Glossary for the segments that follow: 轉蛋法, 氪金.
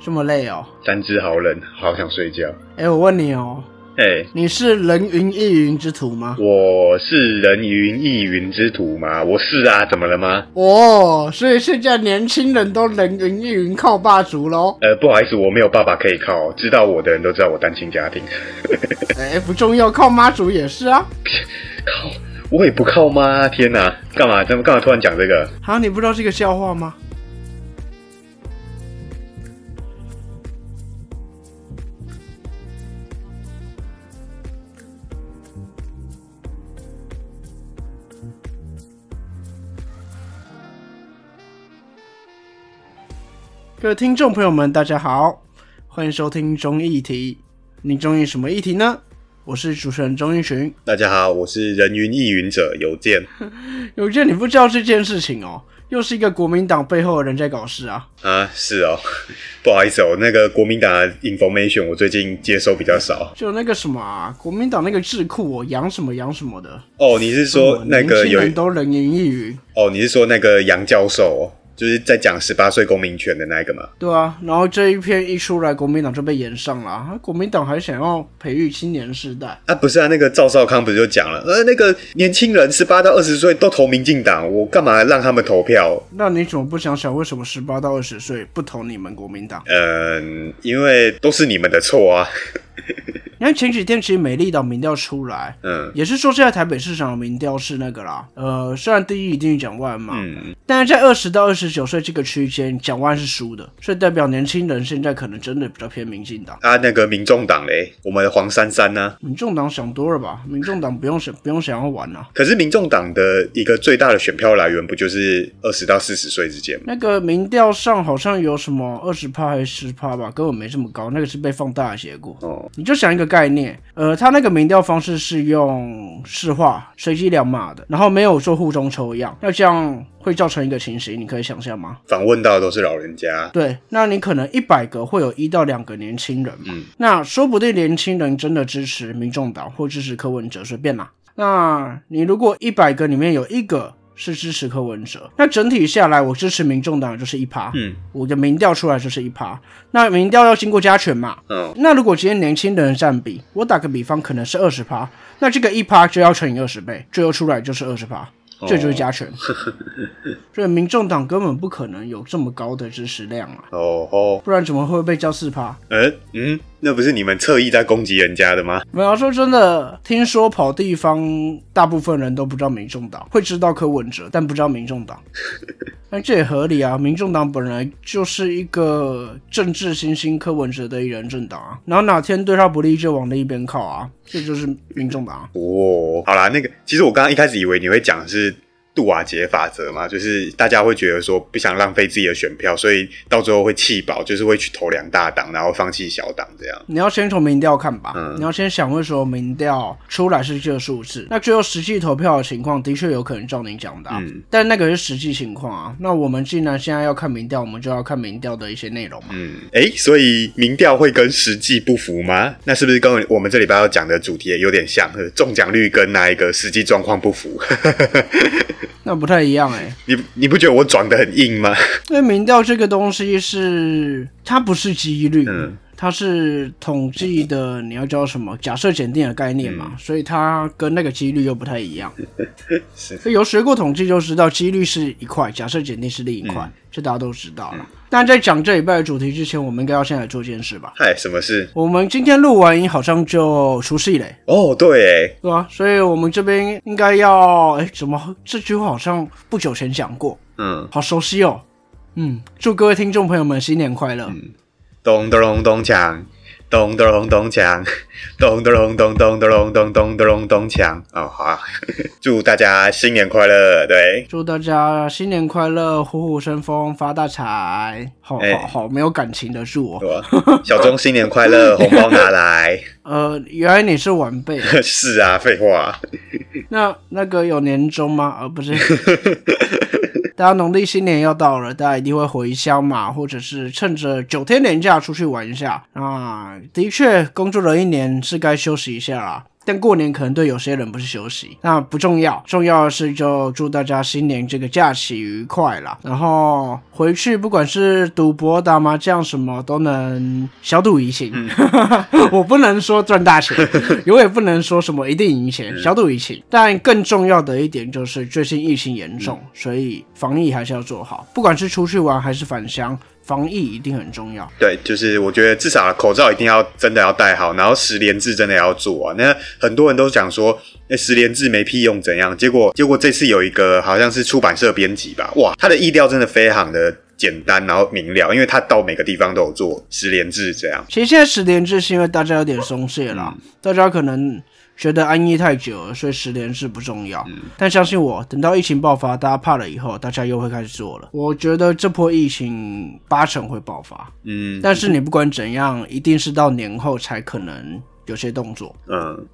这么累哦。三只好冷，好想睡觉。我问你哦。你是人云亦云之徒吗？我是人云亦云之徒吗？我是啊，怎么了吗？所以现在年轻人都人云亦云靠爸族咯。不好意思，我没有爸爸可以靠，知道我的人都知道我单亲家庭。不重要，靠妈族也是啊。靠，我也不靠妈，天哪，干嘛突然讲这个？啊，你不知道这个笑话吗？各位听众朋友们，大家好，欢迎收听中议题。你中意什么议题呢？我是主持人钟一群。大家好，我是人云亦云者邮件。邮件，你不知道这件事情哦，又是一个国民党背后的人在搞事啊！啊，是哦，不好意思哦，那个国民党的 information 我最近接收比较少。就那个什么啊，国民党那个智库我养什么的。哦，你是说那个年轻人都人云亦云？哦，你是说那个杨教授哦？就是在讲18岁公民权的那一个嘛。对啊，然后这一篇一出来，国民党就被延上了啊。国民党还想要培育青年世代啊。不是啊，那个赵少康不是就讲了那个年轻人18到20岁都投民进党，我干嘛让他们投票？那你怎么不想想为什么18到20岁不投你们国民党？因为都是你们的错啊。因为前几天其实美丽岛民调出来，也是说现在台北市场的民调是那个啦，虽然第一一定蒋万嘛，但是在20到29岁这个区间，蒋万是输的，所以代表年轻人现在可能真的比较偏民进党啊。那个民众党嘞，我们的黄珊珊呢？民众党想多了吧？民众党不用想要玩啊。可是民众党的一个最大的选票来源不就是20到40岁之间吗？那个民调上好像有什么 20% 还是 10% 吧，根本没这么高，那个是被放大的结果。你就想一个概念，他那个民调方式是用市话随机两码的，然后没有做户中抽样，要这样会造成一个情形，你可以想象吗？访问到的都是老人家。对，那你可能100个会有1到2个年轻人嘛，那说不定年轻人真的支持民众党或支持柯文哲，随便啦。那你如果100个里面有一个是支持柯文哲，那整体下来我支持民众党就是 1%， 我的民调出来就是 1%， 那民调要经过加权嘛，那如果今天年轻人的占比，我打个比方可能是 20%， 那这个 1% 就要乘以20倍，最后出来就是 20%， 这就是加权。所以民众党根本不可能有这么高的支持量啊，不然怎么会被叫 4%？ 那不是你们侧翼在攻击人家的吗？没有，说真的，听说跑地方大部分人都不知道民众党，会知道柯文哲但不知道民众党。但这也合理啊，民众党本来就是一个政治新兴柯文哲的一人政党啊，然后哪天对他不利就往另一边靠啊，这就是民众党啊。好啦，那个其实我刚刚一开始以为你会讲的是杜瓦杰法则嘛，就是大家会觉得说不想浪费自己的选票，所以到最后会弃保，就是会去投两大党，然后放弃小党这样。你要先从民调看吧，你要先想为什么民调出来是这个数字，那最后实际投票的情况的确有可能照你讲的啊，但那个是实际情况啊。那我们既然现在要看民调，我们就要看民调的一些内容嘛。所以民调会跟实际不符吗？那是不是跟我们这礼拜要讲的主题也有点像，中奖率跟那一个实际状况不符？那不太一样欸。你不觉得我转得很硬吗？因为民调这个东西是它不是几率，它是统计的，你要叫什么假设检定的概念嘛，所以它跟那个几率又不太一样。所以由学过统计就知道，几率是一块，假设检定是另一块，这大家都知道了。但在讲这礼拜的主题之前，我们应该要先来做件事吧？什么事？我们今天录完音好像就除夕嘞。对耶，对啊，所以我们这边应该要怎么？这句话好像不久前讲过，好熟悉哦。祝各位听众朋友们新年快乐。咚咚咚咚锵，咚咚咚咚锵，咚咚咚咚咚咚咚咚咚咚锵。好啊，祝大家新年快乐，对，祝大家新年快乐，虎虎生风，发大财。好，没有感情的祝我。小钟新年快乐，红包拿来。原来你是晚辈。是啊，废话。那个有年终吗？不是。大家农历新年要到了，大家一定会回乡嘛，或者是趁着9天年假出去玩一下。的确，工作了一年是该休息一下啦。但过年可能对有些人不是休息，那不重要，重要的是就祝大家新年这个假期愉快啦。然后回去不管是赌博打麻将什么都能小赌怡情、我不能说赚大钱，我也不能说什么一定赢钱，小赌怡情。但更重要的一点就是最近疫情严重、所以防疫还是要做好，不管是出去玩还是返乡，防疫一定很重要。对，就是我觉得至少口罩一定要真的要戴好，然后10连制真的要做啊。那很多人都讲说10连制没屁用怎样，结果这次有一个好像是出版社编辑吧，哇，他的意料真的非常的简单，然后明了，因为他到每个地方都有做10连制这样。其实现在10连制是因为大家有点松懈啦、大家可能觉得安逸太久了，所以10连制不重要、但相信我，等到疫情爆发大家怕了以后，大家又会开始做了。我觉得这波疫情8成会爆发，但是你不管怎样一定是到年后才可能有些动作，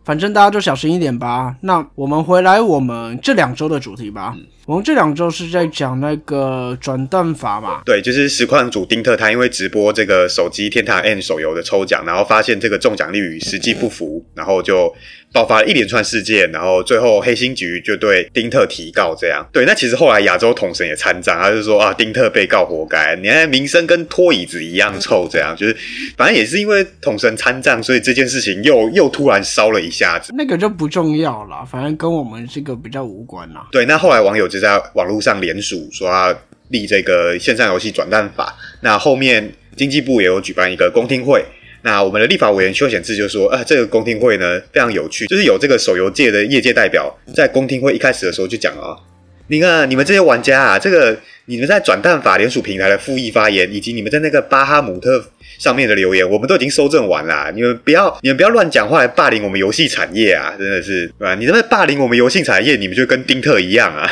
反正大家就小心一点吧。那我们回来我们这2周的主题吧、我们这2周是在讲那个转蛋法嘛，对，就是实况主丁特他因为直播这个手机天堂 N 手游的抽奖，然后发现这个中奖率与实际不符，然后就爆发了一连串事件，然后最后黑心局就对丁特提告这样。对，那其实后来亚洲统神也参战，他就说啊，丁特被告活该，你看名声跟拖椅子一样臭这样，就是反正也是因为统神参战，所以这件事情又突然烧了一下子。那个就不重要啦，反正跟我们这个比较无关啦。对，那后来网友就在网络上联署说要立这个线上游戏转蛋法，那后面经济部也有举办一个公听会，那我们的立法委员邱显智就说这个公听会呢非常有趣，就是有这个手游界的业界代表在公听会一开始的时候就讲你看你们这些玩家啊，这个你们在转蛋法联署平台的复议发言，以及你们在那个巴哈姆特上面的留言，我们都已经收正完啦，你们不要乱讲话来霸凌我们游戏产业啊，真的是对吧？你在霸凌我们游戏产业，你们就跟丁特一样啊。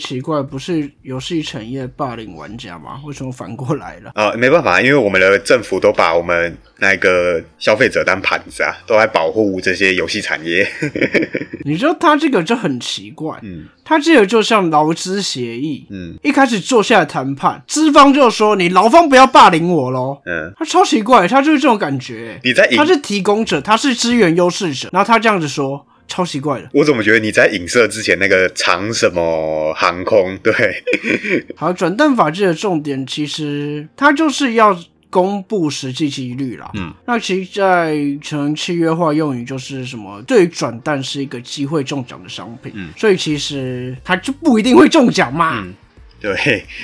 奇怪，不是游戏产业霸凌玩家吗？为什么反过来了？没办法，因为我们的政府都把我们那个消费者当盘子啊，都来保护这些游戏产业。你知道他这个就很奇怪，他这个就像劳资协议，一开始坐下来谈判，资方就说你劳方不要霸凌我咯，他超奇怪，他就是这种感觉。你在他是提供者，他是资源优势者，然后他这样子说。超奇怪的，我怎么觉得你在影射之前那个长什么航空？对，好，转蛋法制的重点其实它就是要公布实际几率啦。那其实在成契约化用语就是什么？对于转蛋是一个机会中奖的商品，所以其实它就不一定会中奖嘛。对，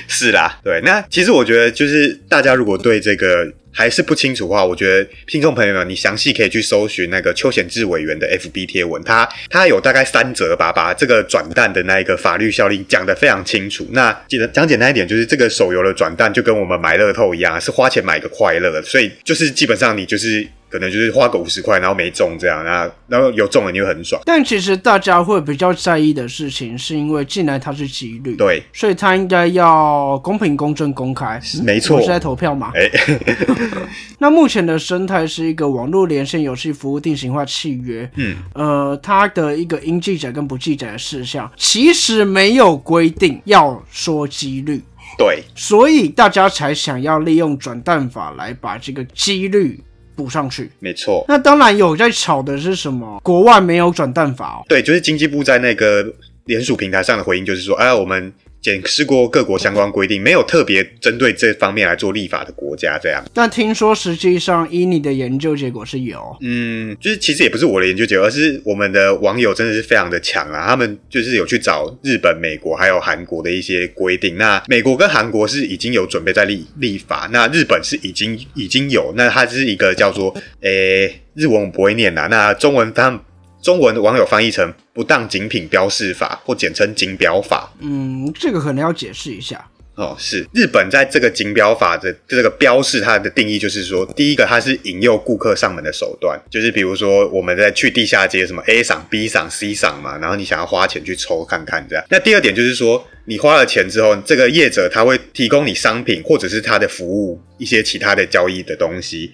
是啦，对。那其实我觉得就是大家如果对这个。还是不清楚的话，我觉得听众朋友们，你详细可以去搜寻那个邱显智委员的 FB 贴文，他有大概3则吧，把这个转蛋的那一个法律效力讲得非常清楚。那讲简单一点，就是这个手游的转蛋就跟我们买乐透一样，是花钱买个快乐的，所以就是基本上你就是。可能就是花个50块然后没中这样，然后有中了你会很爽。但其实大家会比较在意的事情是因为进来它是几率，对，所以它应该要公平公正公开，没错，我是在投票嘛、那目前的生态是一个网络连线游戏服务定型化契约，它的一个应记载跟不记载的事项其实没有规定要说几率，对，所以大家才想要利用转蛋法来把这个几率补上去，没错。那当然有在吵的是什么？国外没有转蛋法对，就是经济部在那个联署平台上的回应就是说，我们检视过各国相关规定，没有特别针对这方面来做立法的国家这样。但听说实际上依你的研究结果是有，就是其实也不是我的研究结果，而是我们的网友真的是非常的强啊，他们就是有去找日本、美国还有韩国的一些规定。那美国跟韩国是已经有准备在立法，那日本是已经有，那它是一个叫做日文我不会念啦，那中文网友翻译成不当景品标示法，或简称景标法。这个可能要解释一下。是。日本在这个景标法的这个标示，它的定义就是说，第一个它是引诱顾客上门的手段，就是比如说我们在去地下街什么 A 赏 B 赏 C 赏嘛，然后你想要花钱去抽看看这样。那第二点就是说，你花了钱之后，这个业者他会提供你商品或者是他的服务一些其他的交易的东西。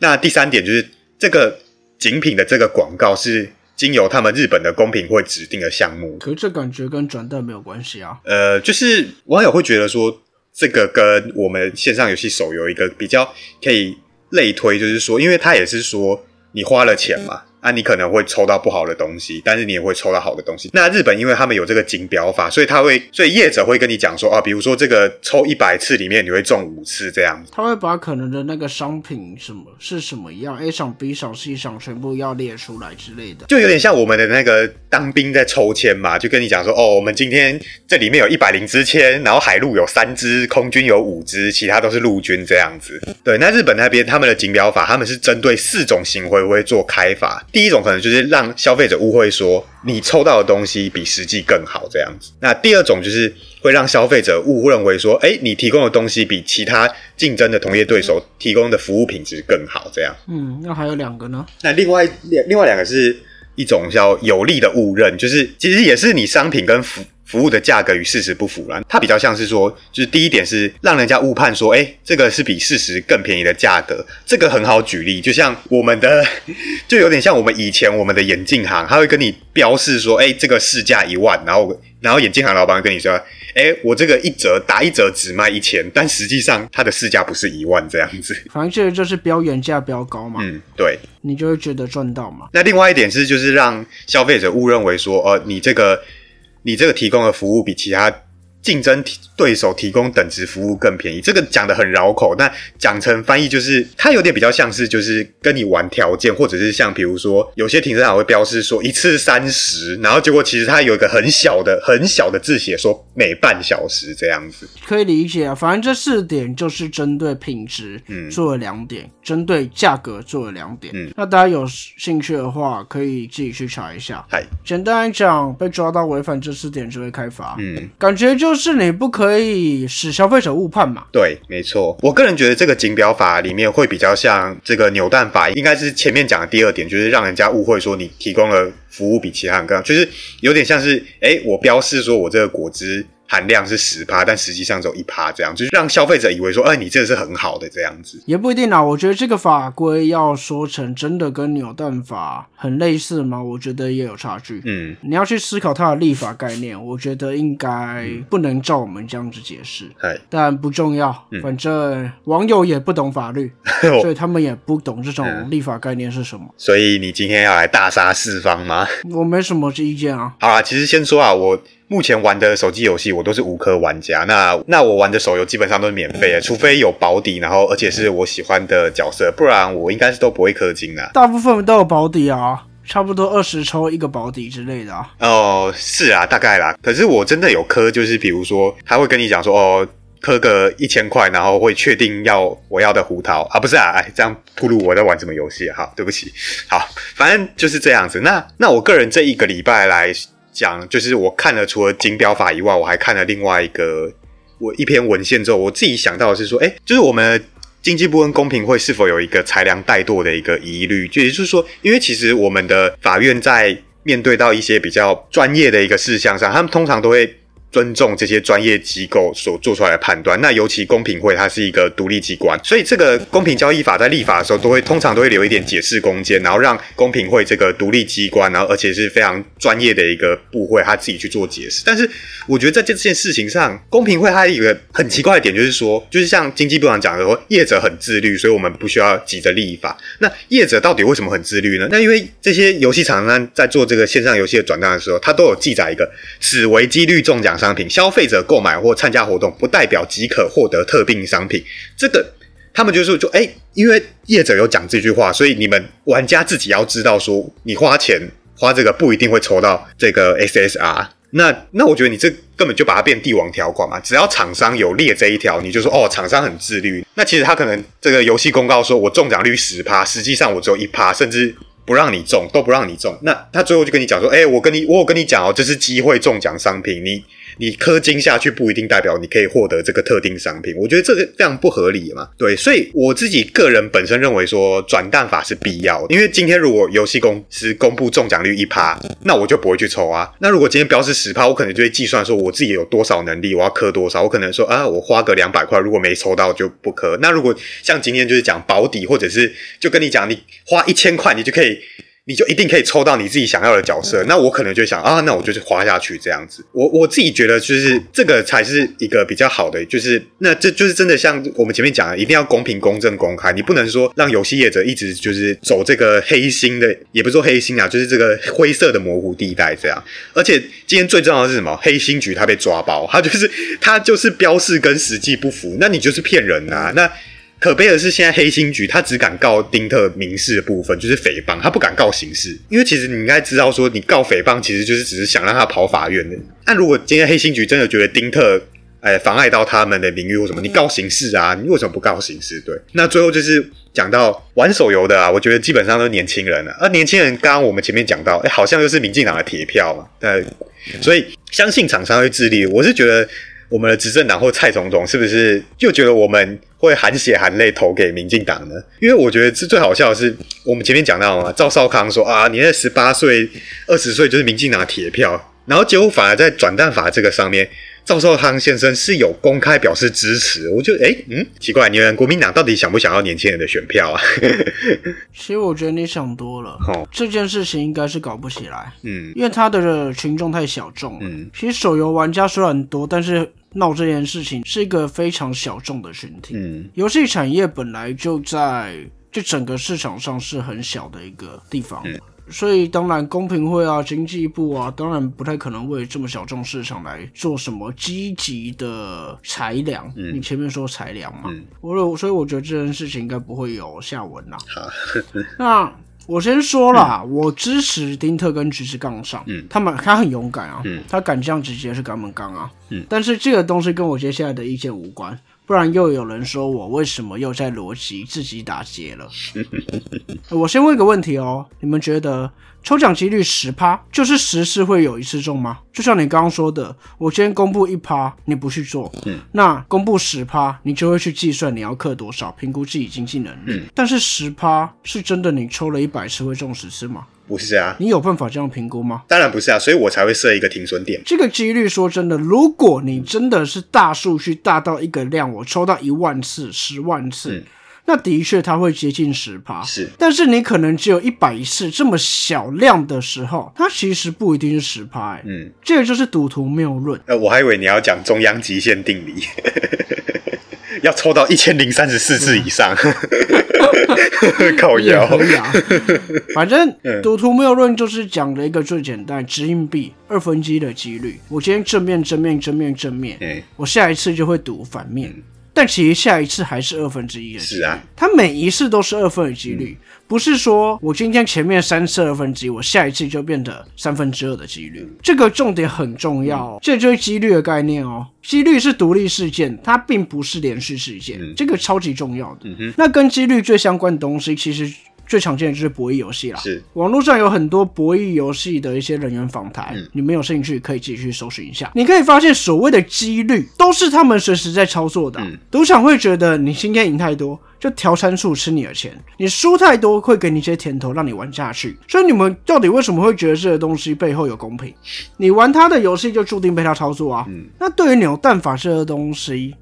那第三点就是这个景品的这个广告是。经由他们日本的公平会指定的项目，可是这感觉跟转蛋没有关系啊。就是网友会觉得说，这个跟我们线上游戏手游一个比较可以类推，就是说，因为他也是说你花了钱嘛，啊，你可能会抽到不好的东西，但是你也会抽到好的东西。那日本因为他们有这个锦标法，所以业者会跟你讲说啊，比如说这个抽100次里面你会中5次这样子。他会把可能的那个商品什么是什么样 A 赏 B 赏 C 赏全部要列出来之类的，就有点像我们的那个当兵在抽签嘛，就跟你讲说哦，我们今天这里面有100支签，然后海陆有3支，空军有5支，其他都是陆军这样子。对，那日本那边他们的锦标法，他们是针对4种行为会做开发。第一种可能就是让消费者误会说你抽到的东西比实际更好这样子。那第二种就是会让消费者误认为说你提供的东西比其他竞争的同业对手提供的服务品质更好这样。那还有两个呢？那另外两个是一种叫有利的误认，就是其实也是你商品跟服务的价格与事实不符啦。它比较像是说，就是第一点是让人家误判说这个是比事实更便宜的价格。这个很好举例，就像我们的，就有点像我们以前我们的眼镜行，他会跟你标示说这个市价1万，然后眼镜行老板会跟你说我这个打一折只卖1000，但实际上它的市价不是1万这样子。反正就是标原价标高嘛。对，你就会觉得赚到嘛。那另外一点是就是让消费者误认为说你这个提供的服务比其他竞争对手提供等值服务更便宜。这个讲得很绕口，那讲成翻译就是它有点比较像是就是跟你玩条件，或者是像比如说有些停车场会标示说1次30，然后结果其实它有一个很小的字写说每半小时这样子。可以理解啊，反正这4点就是针对品质做了2点，针对价格做了2点。那大家有兴趣的话可以自己去查一下。简单来讲，被抓到违反这4点就会开罚。感觉就是你不可以使消费者误判嘛。对，没错。我个人觉得这个锦标法里面会比较像这个扭蛋法，应该是前面讲的第2点，就是让人家误会说你提供了服务比其他人更好，就是有点像是我标示说我这个果汁含量是 10%， 但实际上只有 1% 这样，就是让消费者以为说你这个是很好的这样子。也不一定啦，我觉得这个法规要说成真的跟扭蛋法很类似吗？我觉得也有差距。你要去思考它的立法概念，我觉得应该不能照我们这样子解释。但不重要，反正网友也不懂法律所以他们也不懂这种立法概念是什么。所以你今天要来大杀四方吗？我没什么意见啊。好啦，其实先说啊，我目前玩的手机游戏我都是5颗玩家，那我玩的手游基本上都是免费的，除非有保底，然后而且是我喜欢的角色，不然我应该是都不会氪金啦。大部分都有保底啊，差不多20抽一个保底之类的啊。哦，是啊，大概啦。可是我真的有氪，就是比如说他会跟你讲说氪个1000块，然后会确定我要的胡桃啊，不是啊，这样暴露我在玩什么游戏啊。好，对不起。好，反正就是这样子。那我个人这一个礼拜来讲，就是我看了除了锦标法以外，我还看了另外一篇文献之后，我自己想到的是说，就是我们经济部跟公平会是否有一个裁量怠惰的一个疑虑，也就是说，因为其实我们的法院在面对到一些比较专业的一个事项上，他们通常都会尊重这些专业机构所做出来的判断，那尤其公平会它是一个独立机关，所以这个公平交易法在立法的时候通常都会留一点解释空间，然后让公平会这个独立机关，然后而且是非常专业的一个部会，他自己去做解释。但是我觉得在这件事情上，公平会它有一个很奇怪的点，就是说，就是像经济部长讲的说，业者很自律，所以我们不需要急着立法。那业者到底为什么很自律呢？那因为这些游戏厂商在做这个线上游戏的转账的时候，它都有记载一个此为几率中奖商品，消费者购买或参加活动不代表即可获得特定商品。这个他们就是因为业者有讲这句话，所以你们玩家自己要知道说，你花钱花这个不一定会抽到这个 SSR。那我觉得你这根本就把它变帝王条款嘛，只要厂商有列这一条，你就说厂商很自律。那其实他可能这个游戏公告说我中奖率 10%， 实际上我只有 1%， 甚至不让你中，都不让你中。那他最后就跟你讲说我有跟你讲这是机会中奖商品，你氪金下去不一定代表你可以获得这个特定商品，我觉得这个非常不合理嘛。对，所以我自己个人本身认为说，转蛋法是必要的，因为今天如果游戏公司公布中奖率 1%， 那我就不会去抽啊。那如果今天标示 10%， 我可能就会计算说我自己有多少能力，我要氪多少，我可能说我花个200块，如果没抽到就不氪。那如果像今天就是讲保底，或者是就跟你讲你花1000块你就可以。你就一定可以抽到你自己想要的角色。那我可能就想啊，那我就滑下去这样子。我自己觉得就是这个才是一个比较好的，就是那这就是真的像我们前面讲的，一定要公平、公正、公开。你不能说让游戏业者一直就是走这个黑心的，也不是说黑心啊，就是这个灰色的模糊地带这样。而且今天最重要的是什么？黑心局他被抓包，他就是标示跟实际不符，那你就是骗人啊。那可悲的是，现在黑心局他只敢告丁特民事的部分，就是诽谤，他不敢告刑事，因为其实你应该知道说，你告诽谤其实就是只是想让他跑法院的。那如果今天黑心局真的觉得丁特妨碍到他们的名誉或什么，你告刑事啊，你为什么不告刑事？对，那最后就是讲到玩手游的啊，我觉得基本上都是年轻人啊，而年轻人刚刚我们前面讲到，好像又是民进党的铁票嘛，所以相信厂商会致力，我是觉得。我们的执政党或蔡总统是不是就觉得我们会含血含泪投给民进党呢？因为我觉得最好笑的是，我们前面讲到嘛，赵少康说啊，你在18岁、20岁就是民进党的铁票，然后结果反而在转蛋法这个上面，赵少康先生是有公开表示支持。我就奇怪，你们国民党到底想不想要年轻人的选票啊？其实我觉得你想多了，这件事情应该是搞不起来，因为他的群众太小众了。其实手游玩家虽然多，但是闹这件事情是一个非常小众的群体。游戏产业本来就整个市场上是很小的一个地方，所以当然公平会啊、经济部啊，当然不太可能为这么小众市场来做什么积极的裁量。你前面说裁量嘛，所以我觉得这件事情应该不会有下文啦。那我先说啦，我支持丁特跟橘子杠上，他很勇敢啊，他敢这样直接是跟他们杠啊，但是这个东西跟我接下来的意见无关，不然又有人说我为什么又在逻辑自己打结了。我先问一个问题哦，你们觉得抽奖几率 10% 就是10次会有一次中吗？就像你刚刚说的，我今天公布 1% 你不去做，那公布 10% 你就会去计算你要氪多少，评估自己经济能力，但是 10% 是真的你抽了100次会中10次吗？不是啊，你有办法这样评估吗？当然不是啊，所以我才会设一个停损点。这个几率说真的，如果你真的是大数据大到一个量，我抽到10000次、100000次，那的确它会接近 10%， 是，但是你可能只有100次这么小量的时候，它其实不一定是 10%、这个就是赌徒谬论。我还以为你要讲中央极限定理。要抽到1034次以上。靠腰可以啊。反正赌徒谬论就是讲了一个最简单，掷硬币1/2的几率，我今天正面、我下一次就会赌反面，但其实下一次还是1/2的几率。是啊，它每一次都是2分的几率，不是说我今天前面3次1/2，我下一次就变成2/3的几率。这个重点很重要哦，这就是几率的概念哦。几率是独立事件，它并不是连续事件，这个超级重要的。那跟几率最相关的东西，其实最常见的就是博弈游戏啦。是，网络上有很多博弈游戏的一些人员访谈，你们有兴趣可以继续搜寻一下。你可以发现，所谓的几率都是他们随时在操作的。赌场会觉得你今天赢太多，就调参数吃你的钱；你输太多，会给你一些甜头让你玩下去。所以你们到底为什么会觉得这个东西背后有公平？你玩他的游戏就注定被他操作啊。那对于扭蛋法这个东西，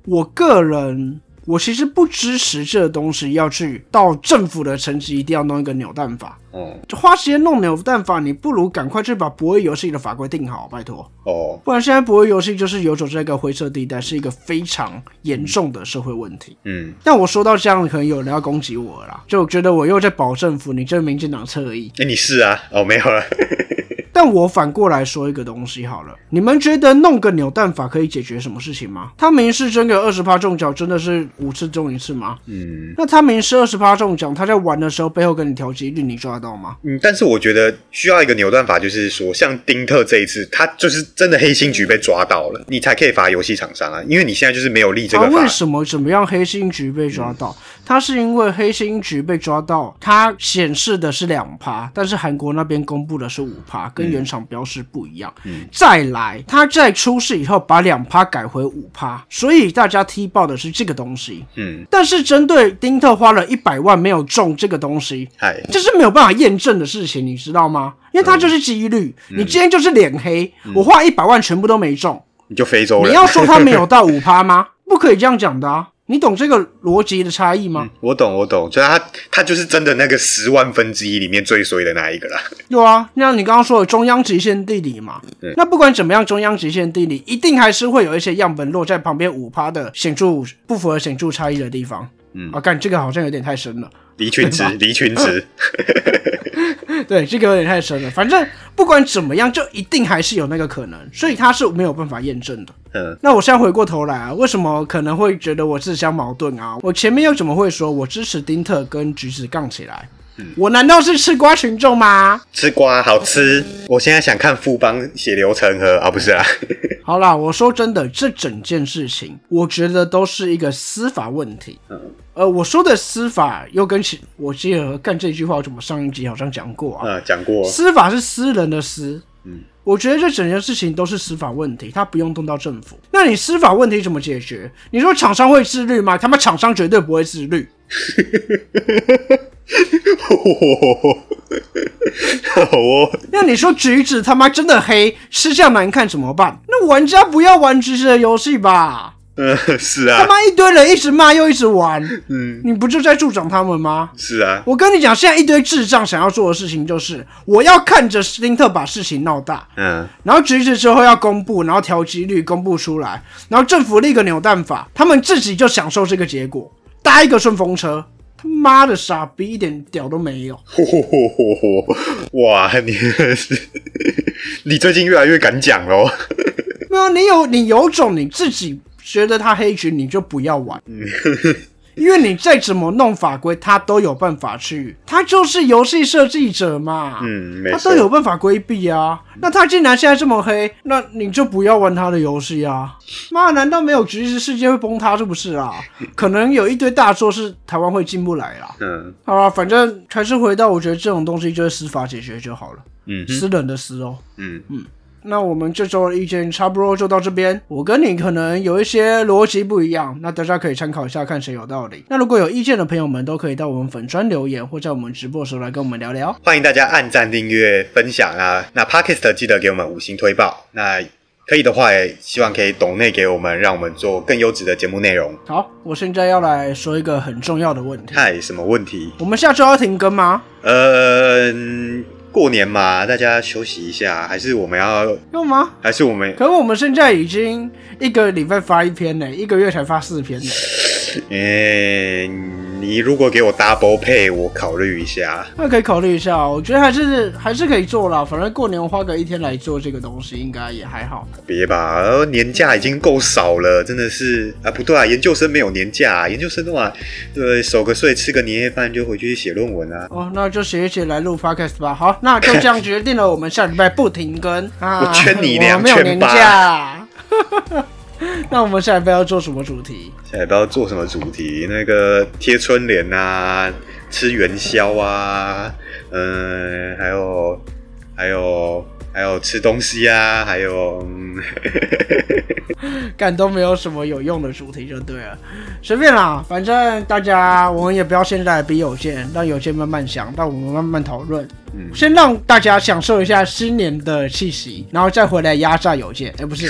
我其实不支持这个东西要去到政府的层级一定要弄一个扭蛋法，花时间弄扭蛋法，你不如赶快去把博弈游戏的法规定好，拜托，不然现在博弈游戏就是游走在一个灰色地带，是一个非常严重的社会问题。但我说到这样，可能有人要攻击我了啦，就觉得我又在保政府，你就是民进党侧翼。你是啊，没有了。但我反过来说一个东西好了，你们觉得弄个扭蛋法可以解决什么事情吗？他明示真个 20% 中奖真的是5次中1次吗？那他明示 20% 中奖，他在玩的时候背后跟你调几率，你抓得到吗？但是我觉得需要一个扭蛋法，就是说像丁特这一次，他就是真的黑心局被抓到了，你才可以罚游戏厂商啊，因为你现在就是没有立这个法。为什么怎么样黑心局被抓到？他是因为黑心局被抓到，他显示的是 2%， 但是韩国那边公布的是 5%， 跟原厂标示不一样。再来，他在出事以后把 2% 改回 5%， 所以大家踢爆的是这个东西。但是针对丁特花了100万没有中这个东西，这是没有办法验证的事情，你知道吗？因为它就是几率，你今天就是脸黑，我花100万全部都没中，你就非洲了。你要说他没有到 5% 吗？不可以这样讲的啊。你懂这个逻辑的差异吗？嗯，我懂，就是他就是真的那个10万分之一里面最衰的那一个啦。对啊，那你刚刚说的中央极限地理嘛，嗯，那不管怎么样，中央极限地理一定还是会有一些样本落在旁边 5% 的显著不符合显著差异的地方。嗯，啊，干这个好像有点太深了。离群值。对，这个有点太深了。反正不管怎么样，就一定还是有那个可能，所以它是没有办法验证的。嗯，那我现在回过头来啊，为什么可能会觉得我自相矛盾啊？我前面又怎么会说我支持丁特跟橘子杠起来？嗯，我难道是吃瓜群众吗？吃瓜好吃，我现在想看富邦血流成河啊，不是啊。好啦，我说真的，这整件事情，我觉得都是一个司法问题。嗯，我说的司法又跟我记得干这句话，我怎么上一集好像讲过啊？讲过。司法是私人的私。嗯，我觉得这整件事情都是司法问题，它不用动到政府。那你司法问题怎么解决？你说厂商会自律吗？他们厂商绝对不会自律。那你说橘子他妈真的黑，吃相难看怎么办？那玩家不要玩橘子的游戏吧。是啊，他妈一堆人一直骂又一直玩，嗯，你不就在助长他们吗？是啊，我跟你讲，现在一堆智障想要做的事情就是，我要看着丁特把事情闹大，嗯，然后橘子之后要公布，然后调几率公布出来，然后政府立个扭蛋法，他们自己就享受这个结果，搭一个顺风车。他妈的傻逼，一点屌都没有！哇，你最近越来越敢讲咯。没有，你有种你自己觉得他黑局，你就不要玩。因为你再怎么弄法规，他都有办法去，他就是游戏设计者嘛，嗯，他都有办法规避啊。那他竟然现在这么黑，那你就不要玩他的游戏啊！妈，难道没有橘子世界会崩塌是不是啊？可能有一堆大作是台湾会进不来啦。嗯，好啦，反正还是回到我觉得这种东西就是司法解决就好了。嗯，私人的私哦。嗯嗯。那我们这周的意见差不多就到这边，我跟你可能有一些逻辑不一样，那大家可以参考一下看谁有道理。那如果有意见的朋友们都可以到我们粉专留言，或在我们直播的时候来跟我们聊聊。欢迎大家按赞订阅分享啊，那 Podcast 记得给我们5星推爆，那可以的话也希望可以抖内给我们，让我们做更优质的节目内容。好，我现在要来说一个很重要的问题。嗨，什么问题？我们下周要停更吗？过年嘛，大家休息一下，还是我们要用吗？还是我们？可是我们现在已经一个礼拜发一篇了，一个月才发4篇了。你如果给我 double pay， 我考虑一下。那可以考虑一下，我觉得还是可以做啦。反正过年我花个1天来做这个东西，应该也还好。别吧，年假已经够少了，真的是啊，不对啊，研究生没有年假啊，研究生的话，对，守个岁，吃个年夜饭就回去写论文啊。哦，那就写一写来录 podcast 吧。好，那就这样决定了，我们下礼拜不停更啊。我圈你2圈8，我没有年假。那我们下一步要做什么主题？下一步要做什么主题？那个贴春联啊，吃元宵啊，还有吃东西啊，还有，干都没有什么有用的主题就对了，随便啦，反正大家我们也不要现在逼有件，让有件慢慢想，让我们慢慢讨论。嗯，先让大家享受一下新年的气息，然后再回来压榨有件。不是。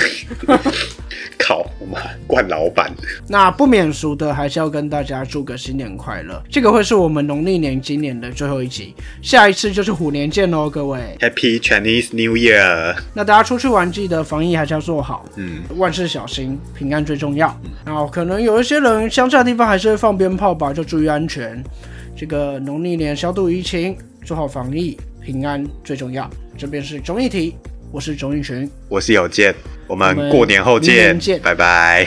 靠嘛，惯老板。那不免俗的，还是要跟大家祝个新年快乐。这个会是我们农历年今年的最后一集，下一次就是虎年见喽，各位。Happy Chinese New Year！ 那大家出去玩记得防疫还是要做好，嗯，万事小心，平安最重要。然后可能有一些人乡下的地方还是会放鞭炮吧，就注意安全。这个农历年消毒疫情，做好防疫，平安最重要。这边是综艺题。我是钟义群，我是有健，我们过年后见，拜拜。